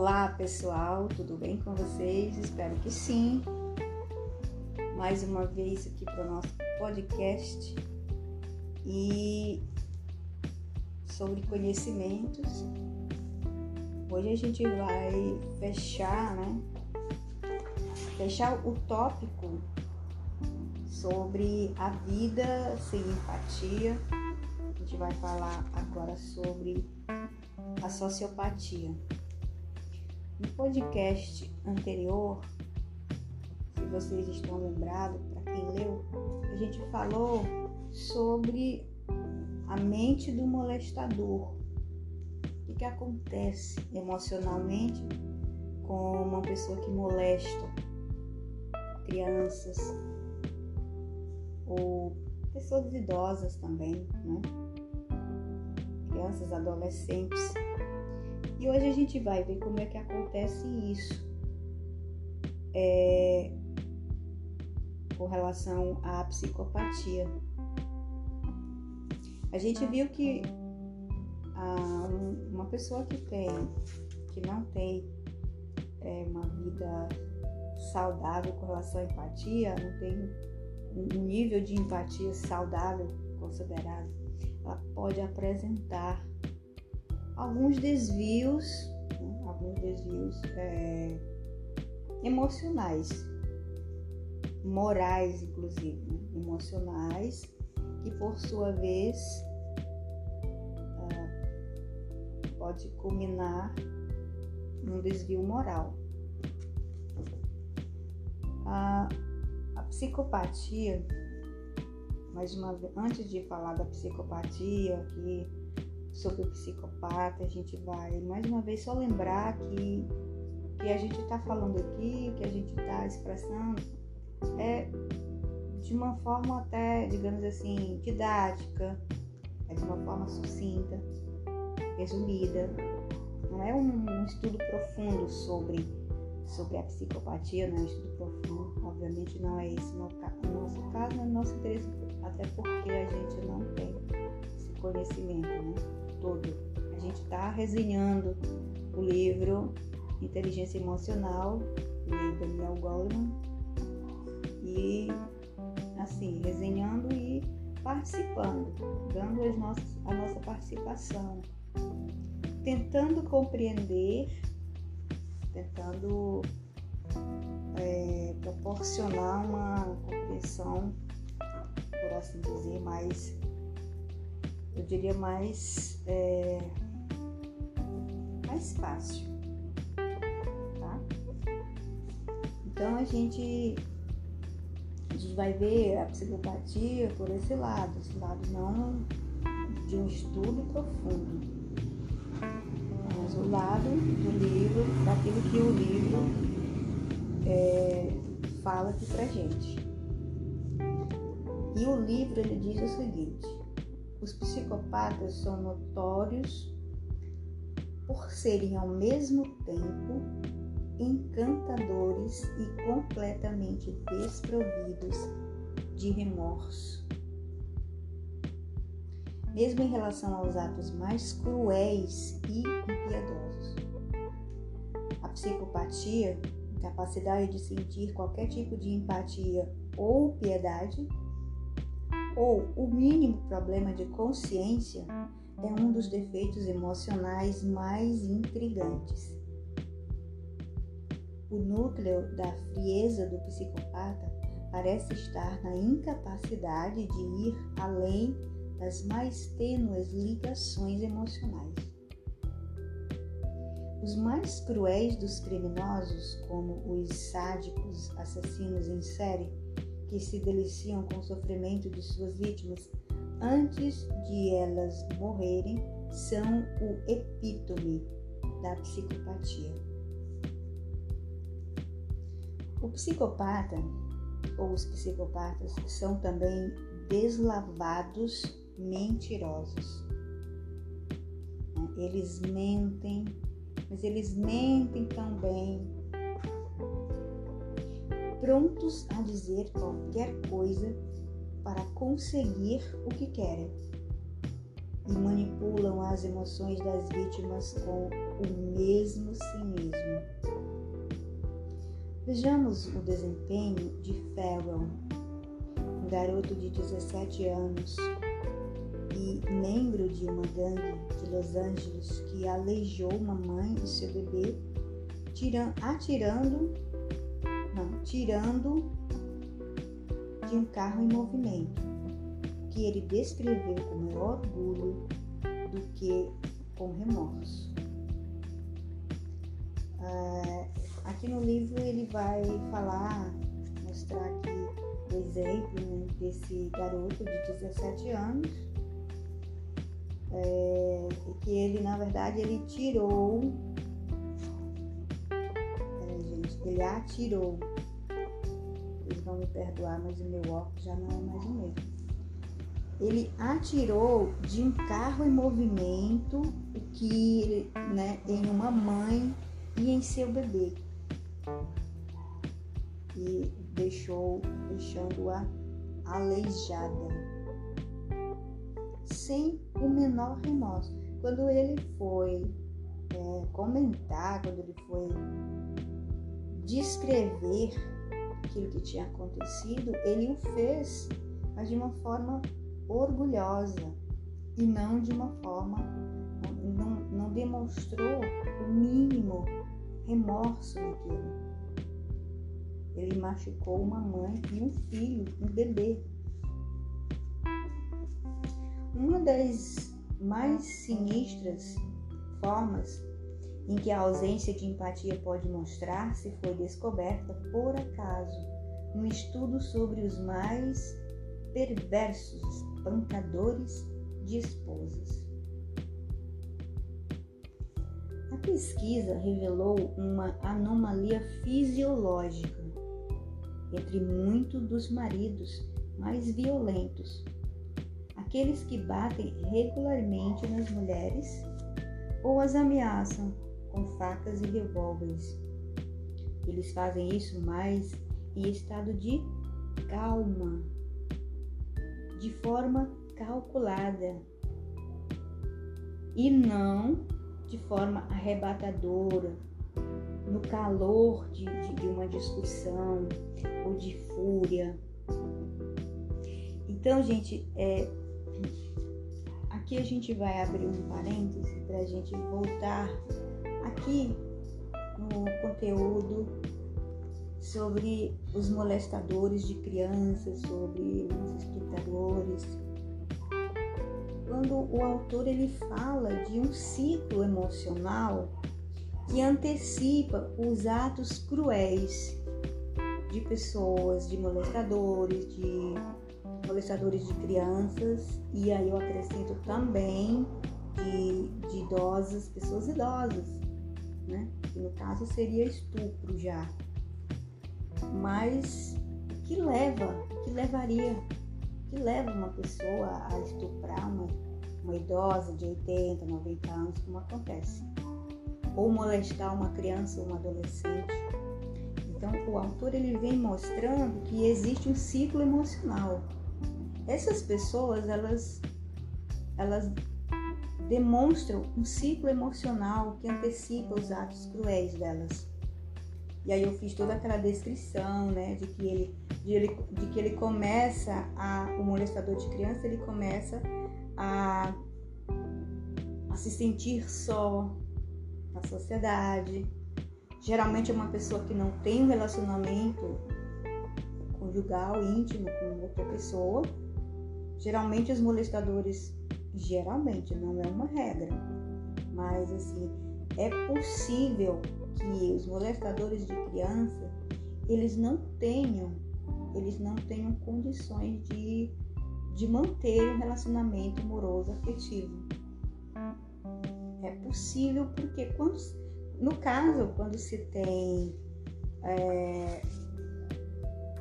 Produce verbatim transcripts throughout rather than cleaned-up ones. Olá pessoal, tudo bem com vocês? Espero que sim. Mais uma vez aqui para o nosso podcast e sobre conhecimentos. Hoje a gente vai fechar, né? Fechar o tópico sobre a vida sem empatia. A gente vai falar agora sobre a sociopatia. No podcast anterior, se vocês estão lembrados, para quem leu, a gente falou sobre a mente do molestador. O que acontece emocionalmente com uma pessoa que molesta crianças ou pessoas idosas também, né? Crianças, adolescentes. E hoje a gente vai ver como é que acontece isso é, com relação à psicopatia. A gente viu que a, uma pessoa que tem, que não tem é, uma vida saudável com relação à empatia, não tem um nível de empatia saudável considerado, ela pode apresentar alguns desvios, né? alguns desvios é, emocionais, morais inclusive, né? emocionais, que por sua vez é, pode culminar num desvio moral. A, a psicopatia, mais uma vez, antes de falar da psicopatia, que sobre o psicopata, a gente vai mais uma vez só lembrar que que a gente está falando aqui, que a gente está expressando é de uma forma até, digamos assim, didática, é de uma forma sucinta, resumida. Não é um, um estudo profundo sobre, sobre a psicopatia, não é um estudo profundo, obviamente não é esse no nosso caso, não é nosso interesse, até porque a gente não tem esse conhecimento, né? Todo. A gente está resenhando o livro Inteligência Emocional, de Daniel Goleman, e assim, resenhando e participando, dando as nossas, a nossa participação, tentando compreender, tentando é, proporcionar uma compreensão, por assim dizer, mais, eu diria mais, é, mais fácil, tá? Então a gente, a gente vai ver a psicopatia por esse lado, esse lado não de um estudo profundo, mas o lado do livro, daquilo que o livro é, fala aqui pra gente. E o livro, ele diz o seguinte: os psicopatas são notórios por serem ao mesmo tempo encantadores e completamente desprovidos de remorso. Mesmo em relação aos atos mais cruéis e impiedosos, a psicopatia, incapacidade de sentir qualquer tipo de empatia ou piedade, ou o mínimo problema de consciência, é um dos defeitos emocionais mais intrigantes. O núcleo da frieza do psicopata parece estar na incapacidade de ir além das mais tênues ligações emocionais. Os mais cruéis dos criminosos, como os sádicos assassinos em série, que se deliciam com o sofrimento de suas vítimas antes de elas morrerem, são o epítome da psicopatia. O psicopata ou os psicopatas são também deslavados mentirosos. Eles mentem, mas eles mentem também, prontos a dizer qualquer coisa para conseguir o que querem. e manipulam as emoções das vítimas com o mesmo cinismo. Vejamos o desempenho de Ferron, um garoto de dezessete anos e membro de uma gangue de Los Angeles que aleijou uma mãe e seu bebê, tiram, atirando, não, tirando de um carro em movimento, que ele descreveu com maior orgulho do que com remorso. Ah, aqui no livro ele vai falar, mostrar aqui o exemplo, né, desse garoto de dezessete anos, é, que ele, na verdade, ele tirou, peraí, gente, ele atirou, eles vão me perdoar, mas o meu óculos já não é mais o mesmo. Ele atirou de um carro em movimento, que, né, em uma mãe e em seu bebê, e deixou, deixando-a aleijada, sem o menor remorso. Quando ele foi é, comentar, quando ele foi descrever aquilo que tinha acontecido, ele o fez, mas de uma forma orgulhosa, e não de uma forma, não, não demonstrou o mínimo remorso naquilo. Ele machucou uma mãe e um filho, um bebê. Uma das mais sinistras formas em que a ausência de empatia pode mostrar-se foi descoberta por acaso num estudo sobre os mais perversos espancadores de esposas. A pesquisa revelou uma anomalia fisiológica entre muitos dos maridos mais violentos, aqueles que batem regularmente nas mulheres ou as ameaçam com facas e revólveres. Eles fazem isso mais em estado de calma, de forma calculada, e não de forma arrebatadora, no calor de, de, de uma discussão ou de fúria. Então, gente, é, aqui a gente vai abrir um parêntese para a gente voltar aqui no conteúdo sobre os molestadores de crianças, sobre os estupradores. Quando o autor ele fala de um ciclo emocional que antecipa os atos cruéis de pessoas, de molestadores, de molestadores de crianças, e aí eu acrescento também de, de idosas, pessoas idosas, né? Que no caso seria estupro já. Mas o que leva, o que levaria, o que leva uma pessoa a estuprar uma, uma idosa de oitenta, noventa anos, como acontece? Ou molestar uma criança ou uma adolescente? Então, o autor ele vem mostrando que existe um ciclo emocional. Essas pessoas, elas, elas demonstram um ciclo emocional que antecipa os atos cruéis delas. E aí eu fiz toda aquela descrição, né, de que ele, de ele, de que ele começa a, o molestador de criança, ele começa a, a se sentir só na sociedade. Geralmente é uma pessoa que não tem um relacionamento conjugal, íntimo com outra pessoa. Geralmente os molestadores, geralmente, não é uma regra, mas assim, é possível que os molestadores de criança, eles não tenham, eles não tenham condições de, de manter um relacionamento amoroso, afetivo. É possível porque, quando, no caso, quando se tem é,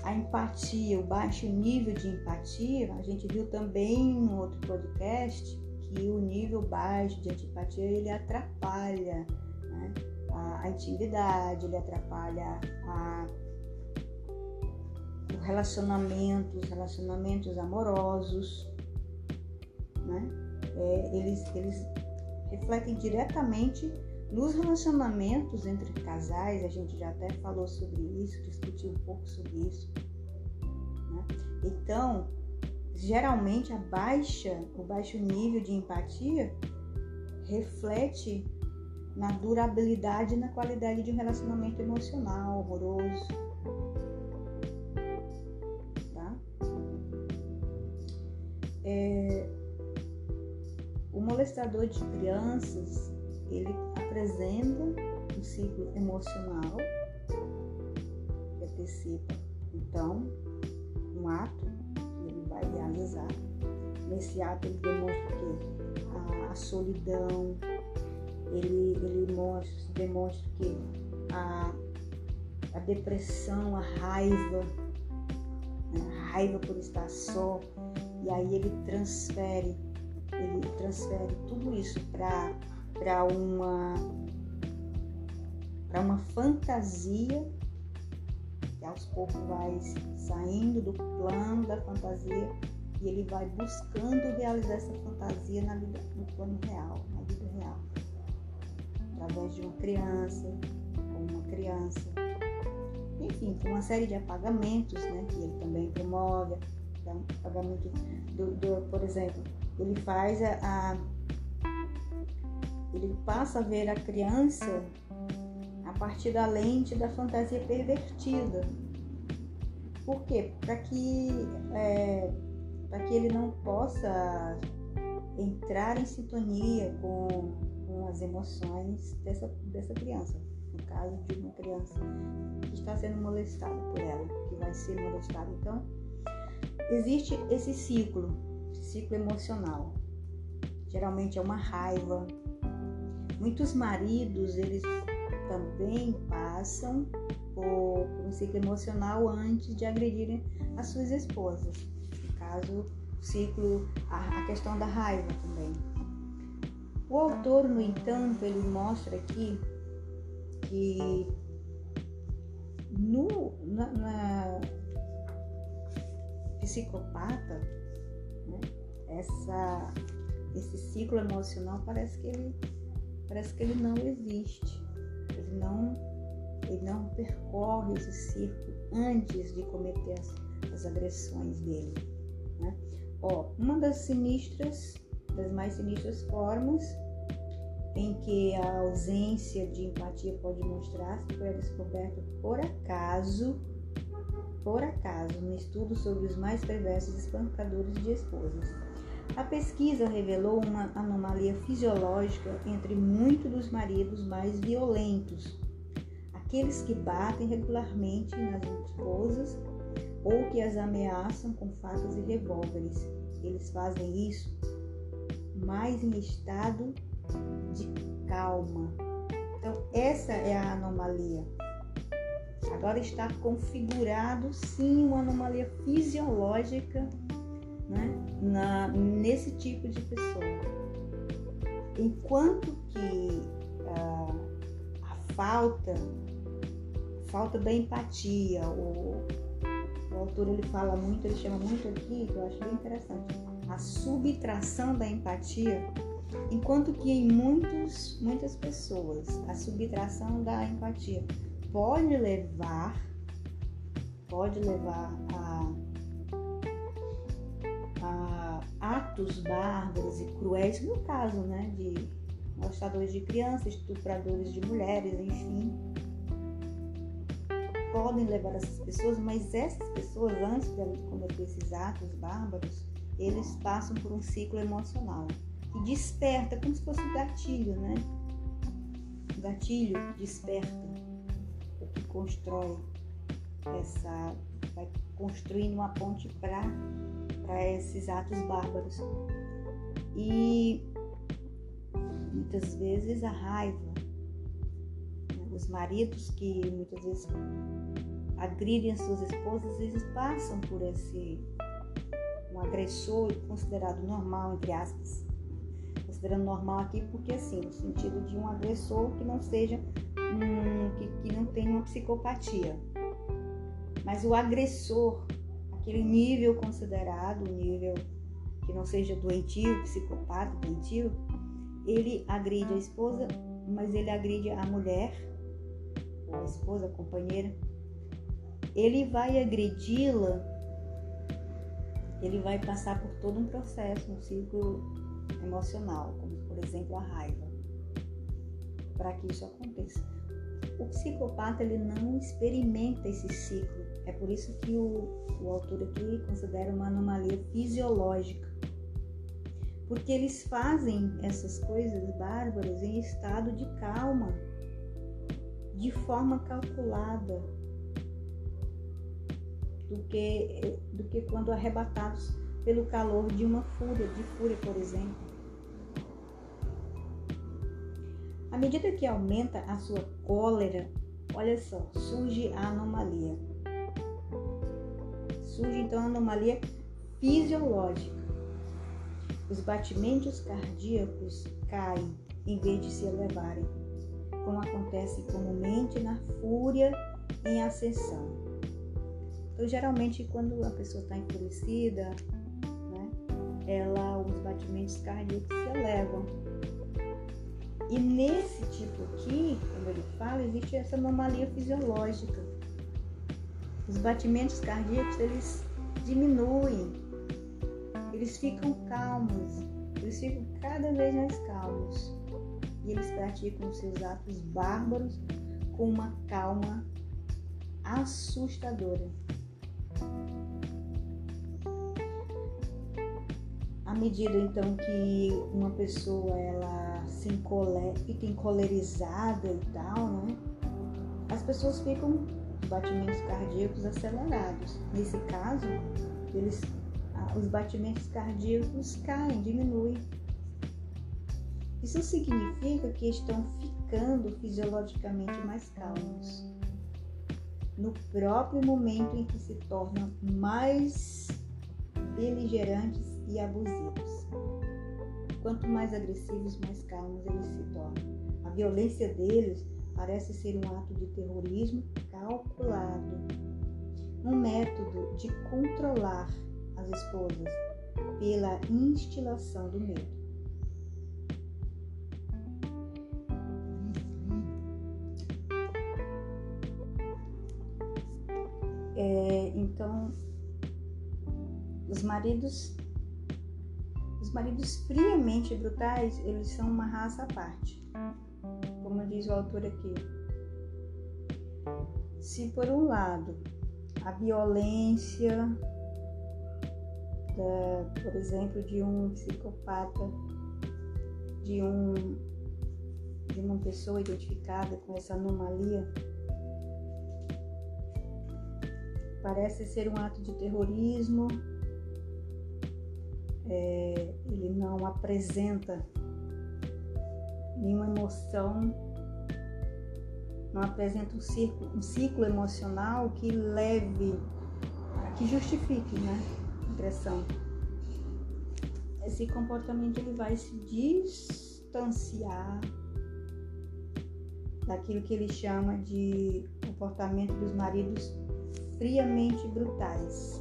a empatia, o baixo nível de empatia, a gente viu também em outro podcast que o nível baixo de antipatia, ele atrapalha, né, a intimidade, ele atrapalha a, o relacionamento, os relacionamentos amorosos, né? é, eles, eles refletem diretamente nos relacionamentos entre casais. A gente já até falou sobre isso, discutiu um pouco sobre isso, né? Então, geralmente, a baixa, o baixo nível de empatia reflete na durabilidade e na qualidade de um relacionamento emocional, amoroso. Tá? É, o molestador de crianças, ele apresenta um ciclo emocional que antecipa, então, um ato que ele vai realizar. Nesse ato ele demonstra que a, a solidão, ele, ele mostra, demonstra que a, a depressão, a raiva, a raiva por estar só, e aí ele transfere, ele transfere tudo isso para para uma, para uma fantasia, que aos poucos vai saindo do plano da fantasia e ele vai buscando realizar essa fantasia na vida, no plano real, na vida real, através de uma criança, com uma criança, enfim, com uma série de apagamentos, né, que ele também promove. Então, apagamento do, do, por exemplo, ele faz a, a ele passa a ver a criança a partir da lente da fantasia pervertida. Por quê? Para que, é, para que ele não possa entrar em sintonia com, com as emoções dessa, dessa criança. No caso de uma criança que está sendo molestada por ela, que vai ser molestada. Então, existe esse ciclo, esse ciclo emocional. Geralmente é uma raiva. Muitos maridos, eles também passam por um ciclo emocional antes de agredirem as suas esposas. No caso, o ciclo, a questão da raiva também. O autor, no entanto, ele mostra aqui que no na, na psicopata, né, essa, esse ciclo emocional parece que ele Parece que ele não existe, ele não, ele não percorre esse círculo antes de cometer as, as agressões dele. Né? Ó, uma das sinistras, das mais sinistras formas em que a ausência de empatia pode mostrar-se foi descoberta por acaso, por acaso, no estudo sobre os mais perversos espancadores de esposas. A pesquisa revelou uma anomalia fisiológica entre muitos dos maridos mais violentos, aqueles que batem regularmente nas esposas ou que as ameaçam com facas e revólveres. Eles fazem isso mais em estado de calma. Então, essa é a anomalia. Agora está configurado, sim, uma anomalia fisiológica, né? Na, nesse tipo de pessoa. Enquanto que ah, a falta a falta da empatia, o, o autor ele fala muito, ele chama muito aqui, que eu acho bem interessante, a subtração da empatia, enquanto que em muitos, muitas pessoas a subtração da empatia pode levar pode levar a Uh, atos bárbaros e cruéis, no caso, né, de molestadores de crianças, estupradores de mulheres, enfim, podem levar essas pessoas, mas essas pessoas, antes de cometer esses atos bárbaros, eles passam por um ciclo emocional que desperta, como se fosse um gatilho, né? O gatilho desperta, o que constrói essa, vai construindo uma ponte para para esses atos bárbaros. E muitas vezes a raiva, né? Os maridos que muitas vezes agridem as suas esposas, às vezes passam por esse, um agressor considerado normal, entre aspas, considerando normal aqui porque assim, no sentido de um agressor que não seja um, que, que não tenha uma psicopatia, mas o agressor, aquele nível considerado, o nível que não seja doentio, psicopata, doentio, ele agride a esposa, mas ele agride a mulher, a esposa, a companheira. Ele vai agredi-la, ele vai passar por todo um processo, um ciclo emocional, como por exemplo a raiva, para que isso aconteça. O psicopata, ele não experimenta esse ciclo, é por isso que o, o autor aqui considera uma anomalia fisiológica, porque eles fazem essas coisas bárbaras em estado de calma, de forma calculada, do que, do que quando arrebatados pelo calor de uma fúria, de fúria, por exemplo. À medida que aumenta a sua cólera, olha só, surge a anomalia. Surge então a anomalia fisiológica. Os batimentos cardíacos caem em vez de se elevarem, como acontece comumente na fúria em ascensão. Então, geralmente, quando a pessoa está enfurecida, né, ela, os batimentos cardíacos se elevam. E nesse tipo aqui, como ele fala, existe essa anomalia fisiológica. Os batimentos cardíacos, eles diminuem, eles ficam calmos, eles ficam cada vez mais calmos. E eles praticam seus atos bárbaros com uma calma assustadora. À medida, então, que uma pessoa, ela se encolher, fica encolerizada e tal, né? As pessoas ficam com batimentos cardíacos acelerados. Nesse caso, eles, os batimentos cardíacos caem, diminuem. Isso significa que estão ficando fisiologicamente mais calmos, no próprio momento em que se tornam mais beligerantes e abusivos. Quanto mais agressivos, mais calmos eles se tornam. A violência deles parece ser um ato de terrorismo calculado, um método de controlar as esposas pela instilação do medo. É, então, os maridos... Os maridos friamente brutais, eles são uma raça à parte, como diz o autor aqui. Se por um lado a violência, da, por exemplo, de um psicopata, de, um, de uma pessoa identificada com essa anomalia, parece ser um ato de terrorismo, É, ele não apresenta nenhuma emoção, não apresenta um ciclo, um ciclo emocional que leve, que justifique, né, a pressão. Esse comportamento, ele vai se distanciar daquilo que ele chama de comportamento dos maridos friamente brutais.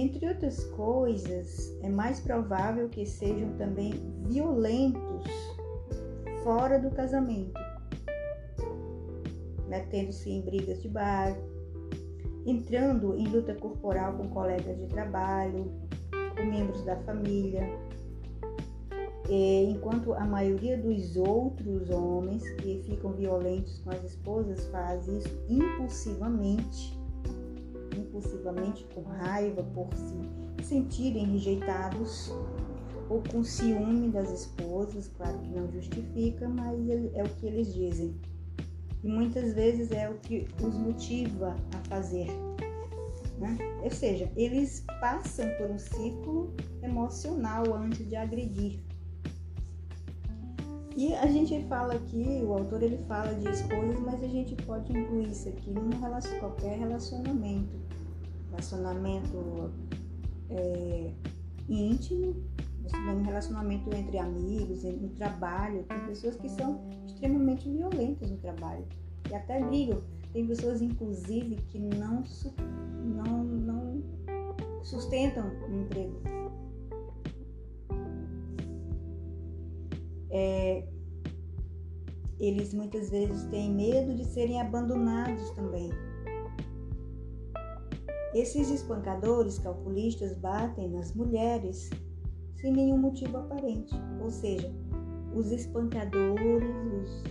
Entre outras coisas, é mais provável que sejam também violentos fora do casamento, metendo-se em brigas de bar, entrando em luta corporal com colegas de trabalho, com membros da família, enquanto a maioria dos outros homens que ficam violentos com as esposas faz isso impulsivamente. impulsivamente com raiva por se sentirem rejeitados ou com ciúme das esposas, claro que não justifica, mas é o que eles dizem. E muitas vezes é o que os motiva a fazer, né? Ou seja, eles passam por um ciclo emocional antes de agredir. E a gente fala aqui, o autor ele fala de esposas, mas a gente pode incluir isso aqui em qualquer relacionamento. Relacionamento é, íntimo, relacionamento entre amigos, no trabalho. Tem pessoas que são extremamente violentas no trabalho e até brigam. Tem pessoas, inclusive, que não, não, não sustentam o emprego. É, eles muitas vezes têm medo de serem abandonados também. Esses espancadores calculistas batem nas mulheres sem nenhum motivo aparente, ou seja, os espancadores, os,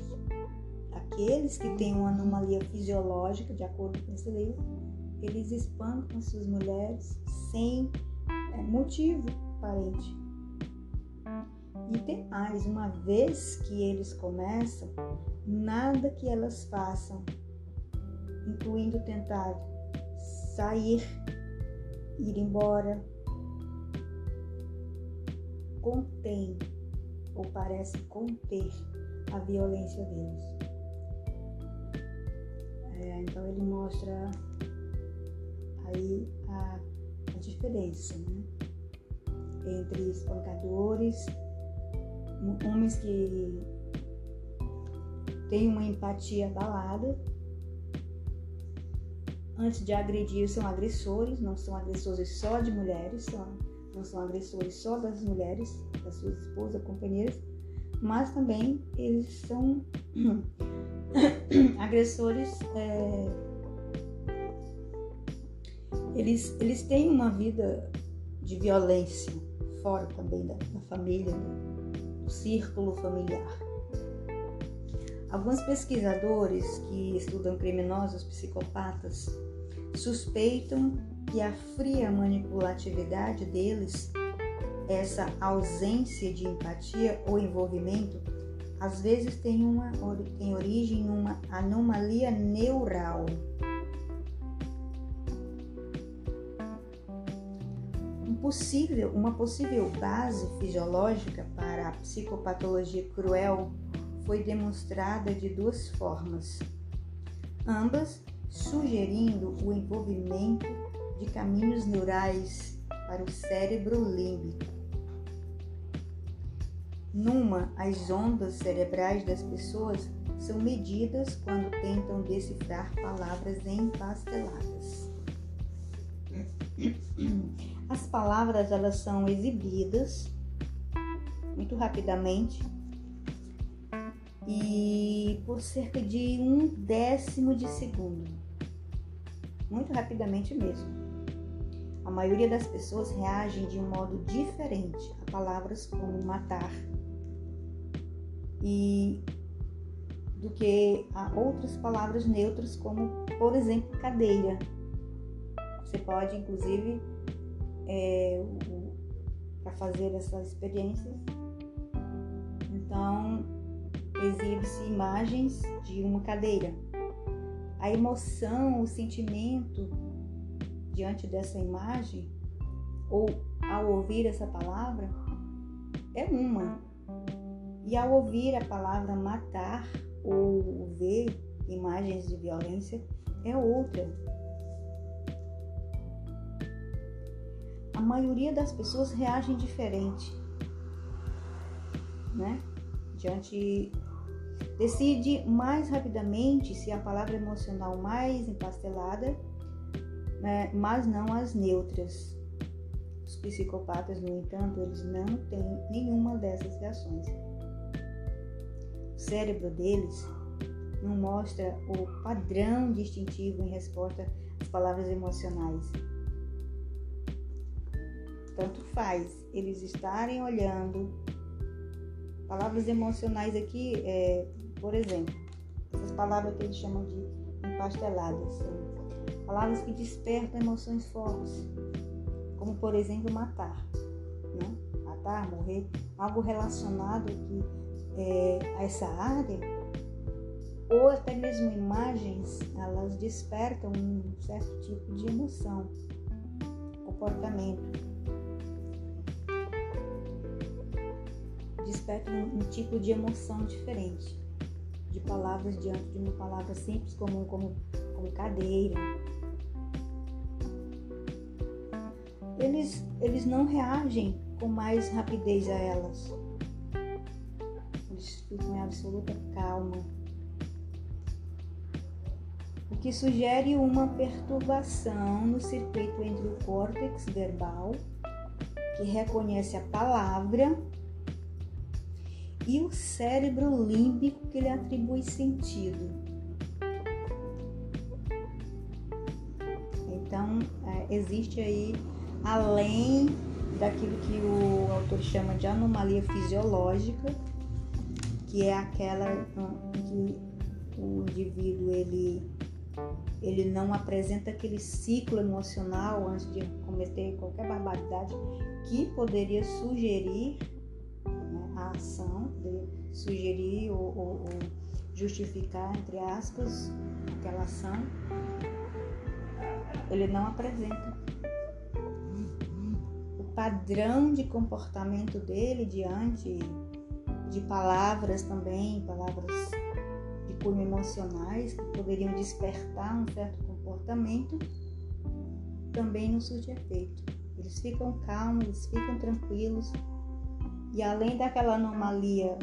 aqueles que têm uma anomalia fisiológica, de acordo com esse livro, eles espancam suas mulheres sem é, motivo aparente. E tem mais, uma vez que eles começam, nada que elas façam, incluindo tentar sair, ir embora, contém, ou parece conter, a violência deles. É, então ele mostra aí a, a diferença, né? Entre espancadores, homens que têm uma empatia abalada, antes de agredir são agressores, não são agressores só de mulheres, são não são agressores só das mulheres, das suas esposas, companheiras, mas também eles são agressores, é, eles, eles têm uma vida de violência fora também da, da família, do círculo familiar. Alguns pesquisadores que estudam criminosos psicopatas suspeitam que a fria manipulatividade deles, essa ausência de empatia ou envolvimento, às vezes tem, uma, tem origem em uma anomalia neural. Um possível, uma possível base fisiológica para a psicopatologia cruel foi demonstrada de duas formas, ambas sugerindo o envolvimento de caminhos neurais para o cérebro límbico. Numa, as ondas cerebrais das pessoas são medidas quando tentam decifrar palavras empasteladas. As palavras, elas são exibidas muito rapidamente e por cerca de um décimo de segundo, muito rapidamente mesmo. A maioria das pessoas reagem de um modo diferente a palavras como matar e do que a outras palavras neutras como, por exemplo, cadeira. Você pode, inclusive, é, para fazer essas experiências, então exibe-se imagens de uma cadeira. A emoção, o sentimento diante dessa imagem, ou ao ouvir essa palavra, é uma. E ao ouvir a palavra matar, ou ver imagens de violência, é outra. A maioria das pessoas reagem diferente, né? Diante... Decide mais rapidamente se a palavra emocional mais empastelada, É, mas não as neutras. Os psicopatas, no entanto, eles não têm nenhuma dessas reações. O cérebro deles não mostra o padrão distintivo em resposta às palavras emocionais. Tanto faz eles estarem olhando palavras emocionais aqui, é, por exemplo, essas palavras que eles chamam de empasteladas, palavras que despertam emoções fortes, como, por exemplo, matar, né? Matar, morrer, algo relacionado aqui, é, a essa área, ou até mesmo imagens, elas despertam um certo tipo de emoção, comportamento. Despertam um, um tipo de emoção diferente de palavras diante de uma palavra simples, comum, como, como cadeira. Eles, eles não reagem com mais rapidez a elas. Eles ficam em absoluta calma. O que que sugere uma perturbação no circuito entre o córtex verbal, que reconhece a palavra, e o cérebro límbico, que lhe atribui sentido. Então, existe aí, além daquilo que o autor chama de anomalia fisiológica, que é aquela que o indivíduo ele, ele não apresenta aquele ciclo emocional antes de cometer qualquer barbaridade que poderia sugerir, né, a ação, sugerir ou, ou, ou justificar, entre aspas, aquela ação, ele não apresenta. O padrão de comportamento dele diante de palavras também, palavras de cunho emocionais que poderiam despertar um certo comportamento, também não surge efeito. Eles ficam calmos, eles ficam tranquilos, e além daquela anomalia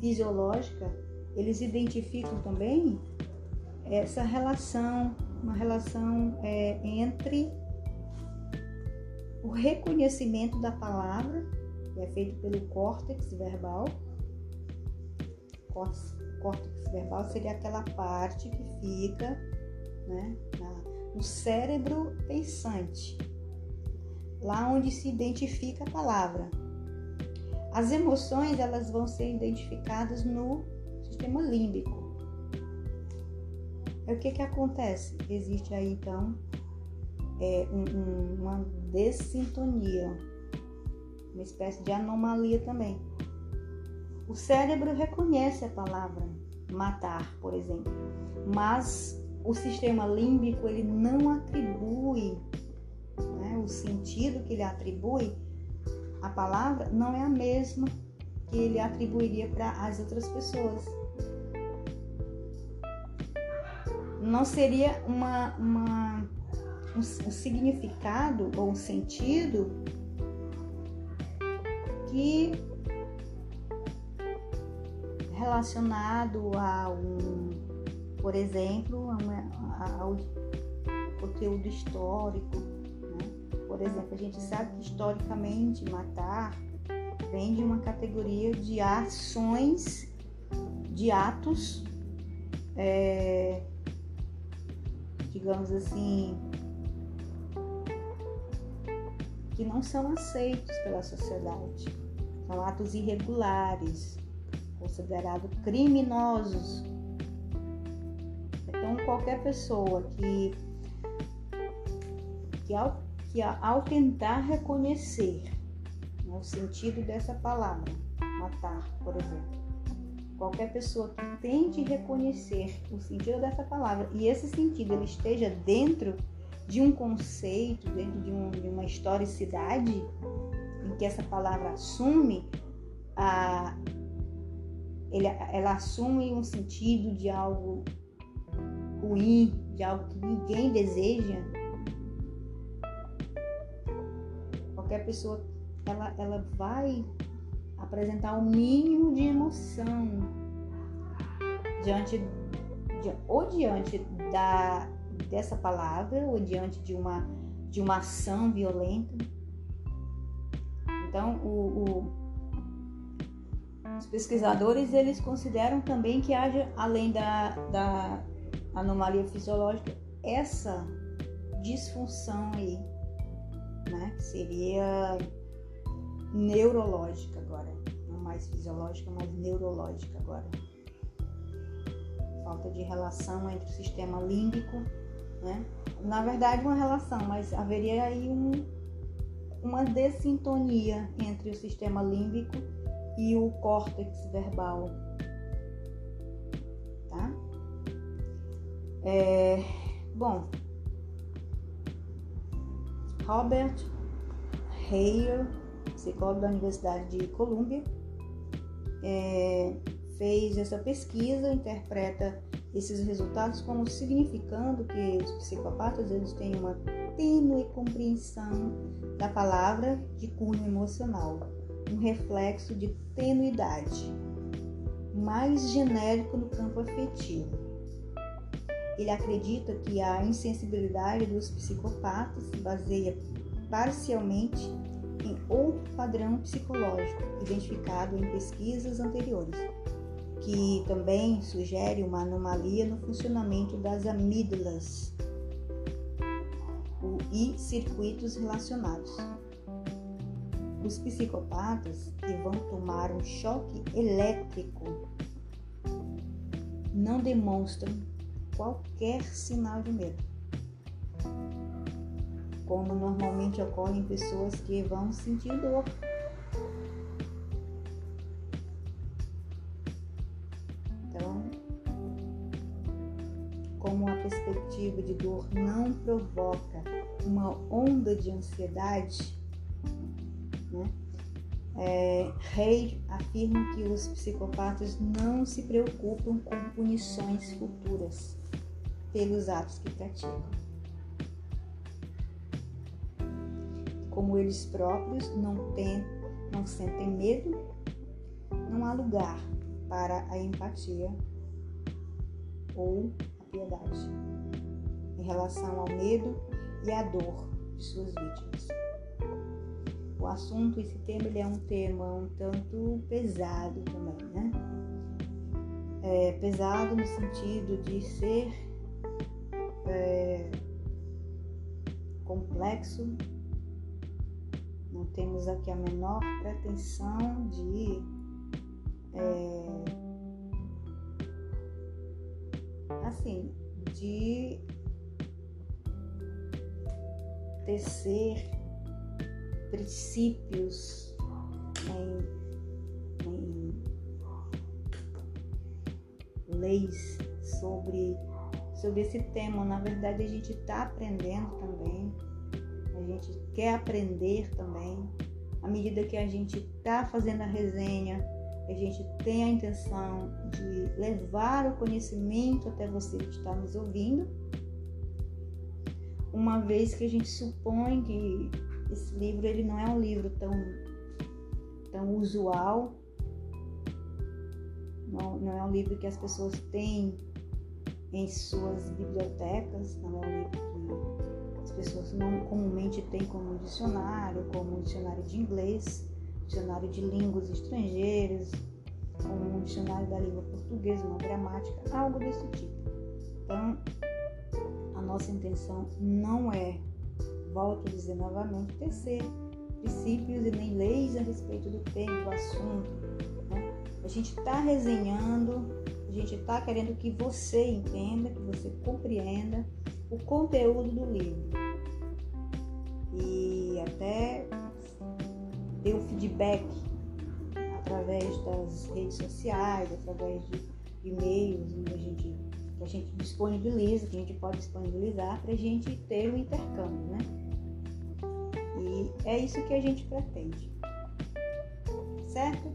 fisiológica, eles identificam também essa relação, uma relação é, entre o reconhecimento da palavra, que é feito pelo córtex verbal. Córtex, córtex verbal seria aquela parte que fica, né, na, no cérebro pensante, lá onde se identifica a palavra. As emoções, elas vão ser identificadas no sistema límbico. E o que que acontece? Existe aí, então, é, um, um, uma dessintonia, uma espécie de anomalia também. O cérebro reconhece a palavra matar, por exemplo, mas o sistema límbico, ele não atribui, né, o sentido que ele atribui à palavra não é a mesma que ele atribuiria para as outras pessoas. Não seria uma, uma, um, um significado ou um sentido que relacionado a um, por exemplo, a uma, a, ao conteúdo histórico, né? Por exemplo, a gente sabe que historicamente matar vem de uma categoria de ações, de atos, é, digamos assim, que não são aceitos pela sociedade. São atos irregulares, considerados criminosos. Então, qualquer pessoa que, que, ao, que ao tentar reconhecer, né, o sentido dessa palavra, matar, por exemplo, qualquer pessoa que tente reconhecer o sentido dessa palavra e esse sentido ele esteja dentro de um conceito, dentro de, um, de uma historicidade em que essa palavra assume a, ele, ela assume um sentido de algo ruim, de algo que ninguém deseja, qualquer pessoa ela, ela vai apresentar o mínimo de emoção diante de, ou diante da, dessa palavra, ou diante de uma, de uma ação violenta. Então, o, o, os pesquisadores eles consideram também que haja, além da, da anomalia fisiológica, essa disfunção aí, né, que seria neurológica agora, não mais fisiológica, mas neurológica agora. Falta de relação entre o sistema límbico, né? Na verdade, uma relação, mas haveria aí um, uma dessintonia entre o sistema límbico e o córtex verbal, tá? É, bom, Robert Hare, psicólogo da Universidade de Colômbia, é, fez essa pesquisa, interpreta esses resultados como significando que os psicopatas eles têm uma tênue compreensão da palavra de cunho emocional, um reflexo de tenuidade, mais genérico no campo afetivo. Ele acredita que a insensibilidade dos psicopatas se baseia parcialmente em outro padrão psicológico identificado em pesquisas anteriores, que também sugere uma anomalia no funcionamento das amígdalas e circuitos relacionados. Os psicopatas que vão tomar um choque elétrico não demonstram qualquer sinal de medo, como normalmente ocorre em pessoas que vão sentir dor. Então, como a perspectiva de dor não provoca uma onda de ansiedade, né? É, Hare afirma que os psicopatas não se preocupam com punições futuras pelos atos que praticam. Como eles próprios não, tem, não sentem medo, não há lugar para a empatia ou a piedade em relação ao medo e à dor de suas vítimas. O assunto, esse tema, ele é um tema um tanto pesado também, né? É pesado no sentido de ser é, complexo. Não temos aqui a menor pretensão de é, assim, de tecer princípios em, em leis sobre, sobre esse tema. Na verdade, a gente está aprendendo também, a gente quer aprender também. À medida que a gente está fazendo a resenha, a gente tem a intenção de levar o conhecimento até você que está nos ouvindo, uma vez que a gente supõe que esse livro, ele não é um livro tão, tão usual, não, não é um livro que as pessoas têm em suas bibliotecas, não é um livro que as pessoas não comumente têm como dicionário, como um dicionário de inglês, dicionário de línguas estrangeiras, como um dicionário da língua portuguesa, uma gramática, algo desse tipo. Então, a nossa intenção não é, volto a dizer novamente, tecer princípios e nem leis a respeito do tema, do assunto, né? A gente está resenhando, a gente está querendo que você entenda, que você compreenda o conteúdo do livro. E até ter o feedback através das redes sociais, através de e-mails, que a gente, que a gente disponibiliza, que a gente pode disponibilizar para a gente ter um intercâmbio, né? E é isso que a gente pretende, certo?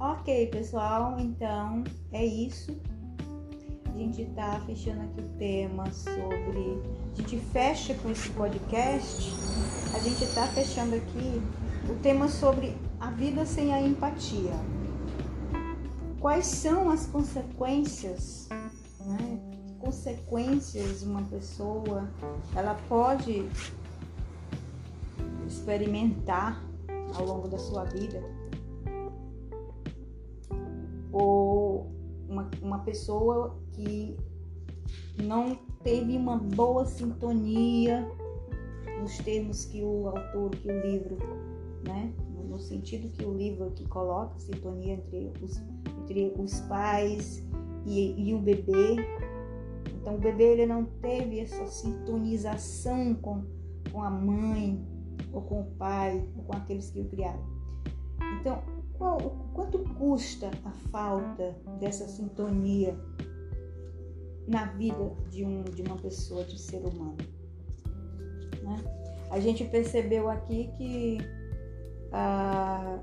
Ok, pessoal, então é isso. A gente tá fechando aqui o tema sobre... A gente fecha com esse podcast, a gente tá fechando aqui o tema sobre a vida sem a empatia. Quais são as consequências, né? Que consequências uma pessoa ela pode experimentar ao longo da sua vida, ou uma, uma pessoa que não teve uma boa sintonia nos termos que o autor, que o livro, né, no sentido que o livro que coloca sintonia entre os, entre os pais e, e o bebê. Então o bebê, ele não teve essa sintonização com, com a mãe, ou com o pai, ou com aqueles que o criaram. Então, qual, quanto custa a falta dessa sintonia na vida de, um, de uma pessoa, de um ser humano, né? A gente percebeu aqui que a,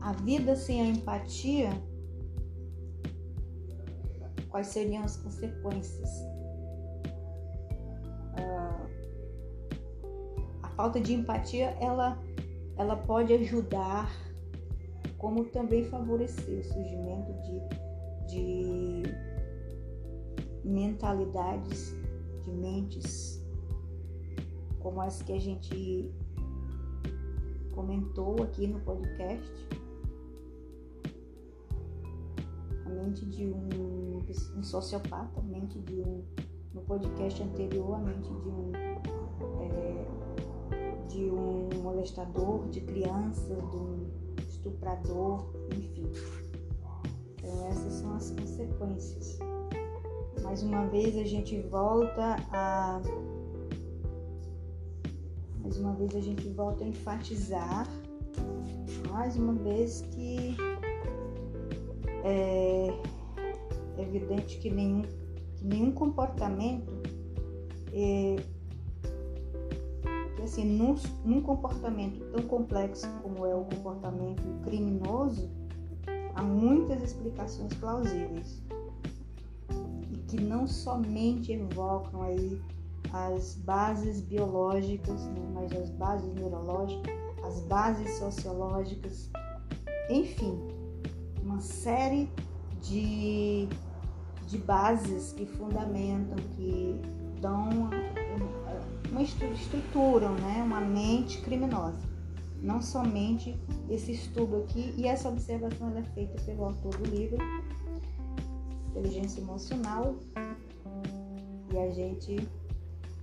a vida sem a empatia, quais seriam as consequências? A falta de empatia, ela, ela pode ajudar, como também favorecer o surgimento de, de mentalidades de mentes como as que a gente comentou aqui no podcast. A mente de um, um sociopata, a mente de um, no podcast anterior, a mente de um, é, de um molestador de crianças, de um estuprador, enfim. Então essas são as consequências. Mais uma vez a gente volta a mais uma vez a gente volta a enfatizar mais uma vez que é evidente que nenhum, que nenhum comportamento é, que assim, num, num comportamento tão complexo como é o comportamento criminoso, há muitas explicações plausíveis e que não somente evocam aí as bases biológicas, né, mas as bases neurológicas, as bases sociológicas, enfim, uma série de, de bases que fundamentam, que dão uma, uma estruturam, né, uma mente criminosa. Não somente esse estudo aqui, e essa observação ela é feita pelo autor do livro, Inteligência Emocional, e a gente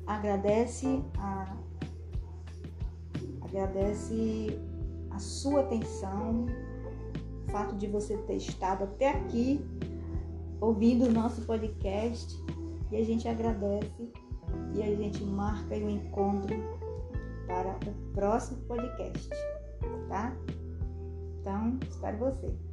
agradece a, agradece a sua atenção, o fato de você ter estado até aqui, ouvindo o nosso podcast, e a gente agradece, e a gente marca o encontro para o próximo podcast, tá? Então, espero você.